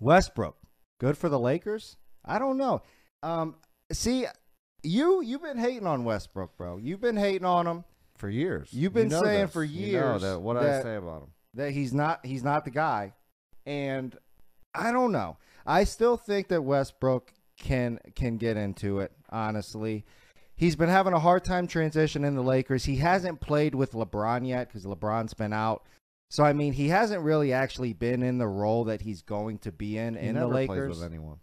Westbrook, good for the Lakers? I don't know. See, you've been hating on Westbrook, bro. You've been hating on him for years. You've been saying for years that I say about him, that he's not the guy. And I don't know. I still think that Westbrook can get into it, honestly. He's been having a hard time transitioning in the Lakers. He hasn't played with LeBron yet because LeBron's been out. So, I mean, he hasn't really actually been in the role that he's going to be in the Lakers. He never plays with anyone.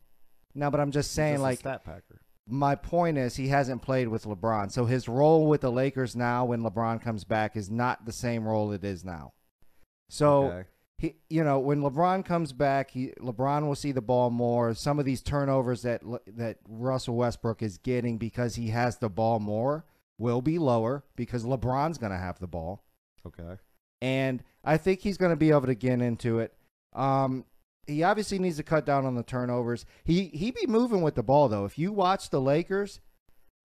No, but I'm just saying, like, stat packer. My point is he hasn't played with LeBron. So his role with the Lakers now when LeBron comes back is not the same role it is now. So, okay. He, you know, when LeBron comes back, LeBron will see the ball more. Some of these turnovers that Russell Westbrook is getting because he has the ball more will be lower because LeBron's going to have the ball. Okay. And I think he's going to be able to get into it. He obviously needs to cut down on the turnovers. He be moving with the ball, though. If you watch the Lakers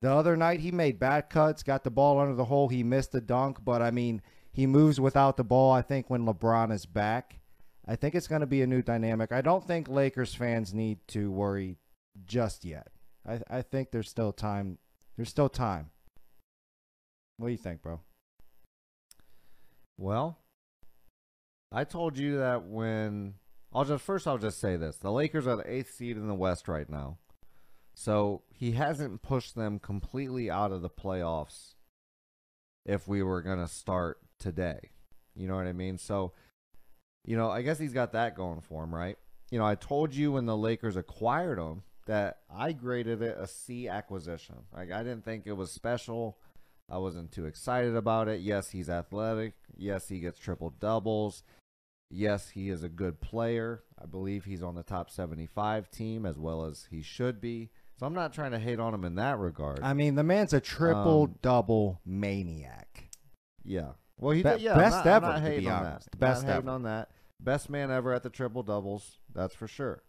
the other night, he made bad cuts, got the ball under the hole. He missed a dunk, but, I mean, he moves without the ball. I think when LeBron is back, I think it's going to be a new dynamic. I don't think Lakers fans need to worry just yet. I think there's still time. There's still time. What do you think, bro? Well, I told you that when I'll just say this. The Lakers are the 8th seed in the West right now. So he hasn't pushed them completely out of the playoffs if we were going to start today. You know what I mean? So, you know, I guess he's got that going for him, right? You know, I told you when the Lakers acquired him that I graded it a C acquisition. Like, I didn't think it was special. I wasn't too excited about it. Yes, he's athletic. Yes, he gets triple doubles. Yes, he is a good player. I believe he's on the top 75 team as well as he should be. So I'm not trying to hate on him in that regard. I mean, the man's a triple-double maniac. Yeah. Well, he did, yeah. Best ever, to be honest. Best ever on that. Best man ever at the triple doubles. That's for sure.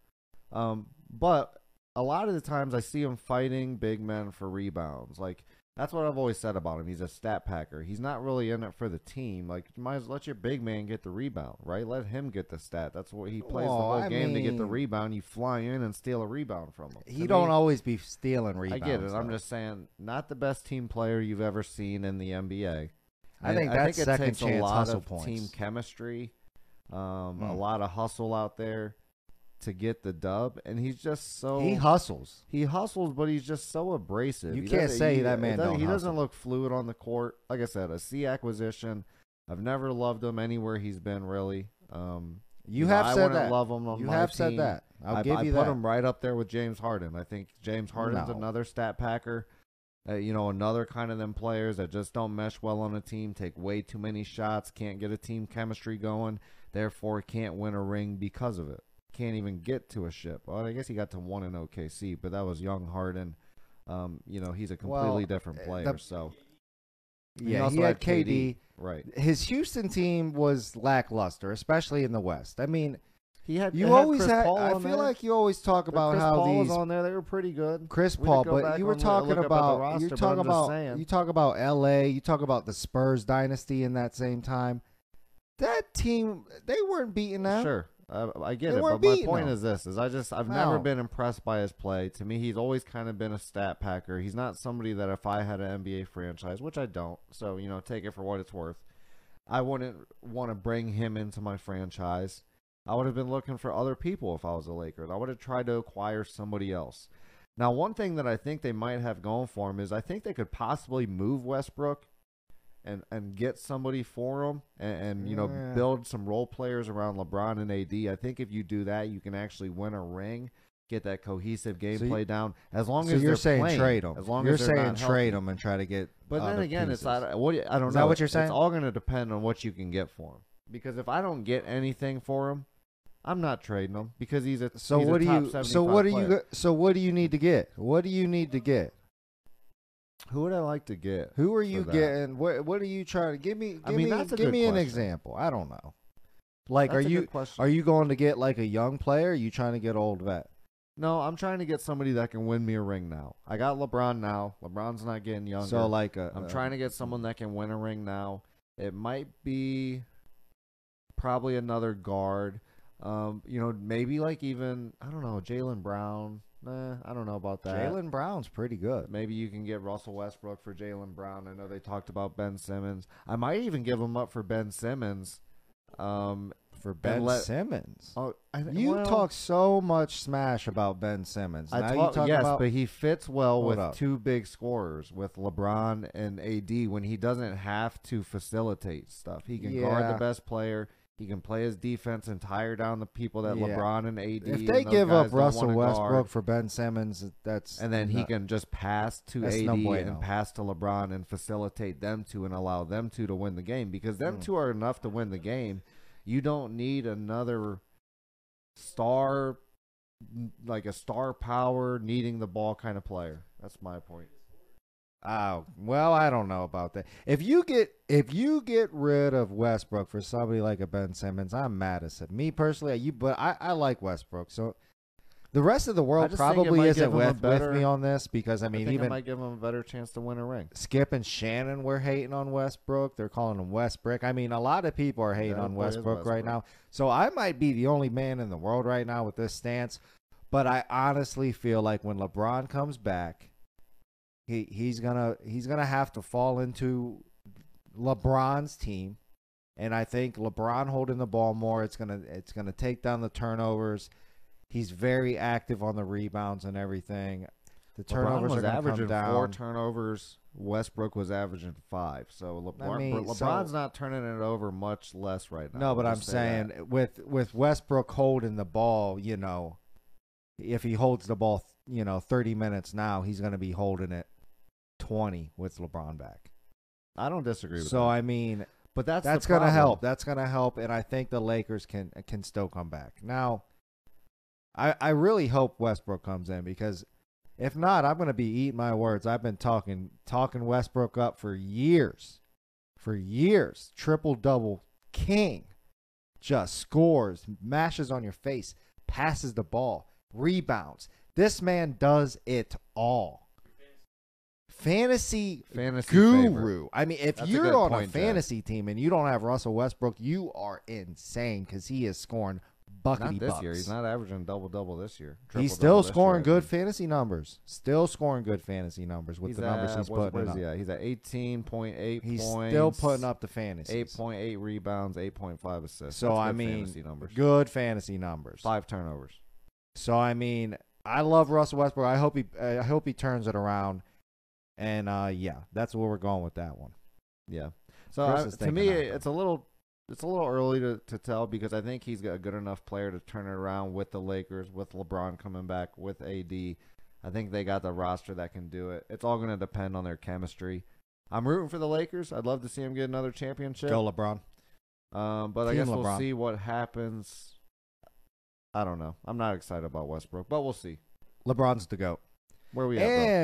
But a lot of the times I see him fighting big men for rebounds. Like, that's what I've always said about him. He's a stat packer. He's not really in it for the team. Like, you might as well let your big man get the rebound, right? Let him get the stat. That's what he plays the whole game to get the rebound. You fly in and steal a rebound from him. He don't always be stealing rebounds. I get it. Though. I'm just saying, not the best team player you've ever seen in the NBA. I think it takes a lot of team chemistry, a lot of hustle out there to get the dub, and he's just so he hustles, but he's just so abrasive. You can't say that man don't hustle. He doesn't look fluid on the court. Like I said, a C acquisition. I've never loved him anywhere he's been, really. You have said that. I love him on my team. You have said that. I'll give you that. I put him right up there with James Harden. I think James Harden's another stat packer. You know, another kind of them players that just don't mesh well on a team, take way too many shots, can't get a team chemistry going, therefore can't win a ring because of it. Can't even get to a ship. Well, I guess he got to 1 in OKC, but that was young Harden. You know, he's a completely different player. So, yeah, he had KD. Right. His Houston team was lackluster, especially in the West. I mean, I feel like you always talk about Chris Paul was on there. They were pretty good. Chris Paul, but you were talking about you talk about LA, you talk about the Spurs dynasty in that same time. That team, they weren't beaten out. Sure, I get it, but my point is this: I've never been impressed by his play. To me, he's always kind of been a stat packer. He's not somebody that if I had an NBA franchise, which I don't, so you know, take it for what it's worth, I wouldn't want to bring him into my franchise. I would have been looking for other people if I was a Lakers. I would have tried to acquire somebody else. Now, one thing that I think they might have going for him is I think they could possibly move Westbrook and get somebody for him and you know, build some role players around LeBron and AD. I think if you do that, you can actually win a ring, get that cohesive gameplay down. As long as you're saying playing, trade them. As long you're as you're saying trade them and try to get. But then again, pieces. It's I don't know. Is that what you're saying? It's all going to depend on what you can get for him. Because if I don't get anything for him, I'm not trading him because he's a top 75 player. So what do you need to get? What do you need to get? Who would I like to get? Who are you getting? What are you trying to give me? Give me an example. I don't know. Like, are you going to get like a young player? Or are you trying to get old vet? No, I'm trying to get somebody that can win me a ring now. I got LeBron now. LeBron's not getting younger. So like, I'm trying to get someone that can win a ring now. It might be probably another guard. You know, maybe like even, I don't know, Jaylen Brown. I don't know about that. Jaylen Brown's pretty good. Maybe you can get Russell Westbrook for Jaylen Brown. I know they talked about Ben Simmons. I might even give him up for Ben Simmons. For Ben Simmons. Oh, you talk so much smash about Ben Simmons. Yes, but he fits well with two big scorers, with LeBron and AD, when he doesn't have to facilitate stuff. He can guard the best player. He can play his defense and tire down the people that LeBron and AD. If they give up Russell Westbrook for Ben Simmons, that's he can just pass to AD and pass to LeBron and facilitate them two and allow them two to win the game, because them two are enough to win the game. You don't need another star, like a star power needing the ball kind of player. That's my point. Oh, well, I don't know about that. If you get rid of Westbrook for somebody like a Ben Simmons, I'm mad at it. Me personally, but I like Westbrook. So the rest of the world probably isn't with me on this, because I might give him a better chance to win a ring. Skip and Shannon were hating on Westbrook. They're calling him Westbrick. I mean, a lot of people are hating on Westbrook right now. So I might be the only man in the world right now with this stance, but I honestly feel like when LeBron comes back, he's gonna have to fall into LeBron's team, and I think LeBron holding the ball more, it's gonna take down the turnovers. He's very active on the rebounds and everything. The turnovers are gonna come down. 4 turnovers. Westbrook was averaging 5. So LeBron's not turning it over much less right now. No, but I'm saying with Westbrook holding the ball, you know, if he holds the ball, 30 minutes now, he's gonna be holding it 20 with LeBron back. I don't disagree with that. So I mean, but that's gonna help. That's gonna help, and I think the Lakers can still come back. Now, I really hope Westbrook comes in, because if not, I'm gonna be eating my words. I've been talking Westbrook up for years. For years. Triple-double king. Just scores, mashes on your face, passes the ball, rebounds. This man does it all. Fantasy guru. Favorite. I mean, if you're on a fantasy team and you don't have Russell Westbrook, you are insane, because he is scoring buckety bucks. He's not averaging double-double this year. He's still scoring good fantasy numbers. Still scoring good fantasy numbers with the numbers he's putting up. He's at 18.8 points. He's still putting up the fantasy. 8.8 rebounds, 8.5 assists. So, I mean, good fantasy numbers. 5 turnovers. So, I mean, I love Russell Westbrook. I hope he turns it around. And, yeah, that's where we're going with that one. Yeah. So, to me, it's a little early to tell, because I think he's got a good enough player to turn it around with the Lakers, with LeBron coming back, with AD. I think they got the roster that can do it. It's all going to depend on their chemistry. I'm rooting for the Lakers. I'd love to see them get another championship. Go LeBron. But I guess we'll see what happens. I don't know. I'm not excited about Westbrook, but we'll see. LeBron's the GOAT. Where are we at, bro?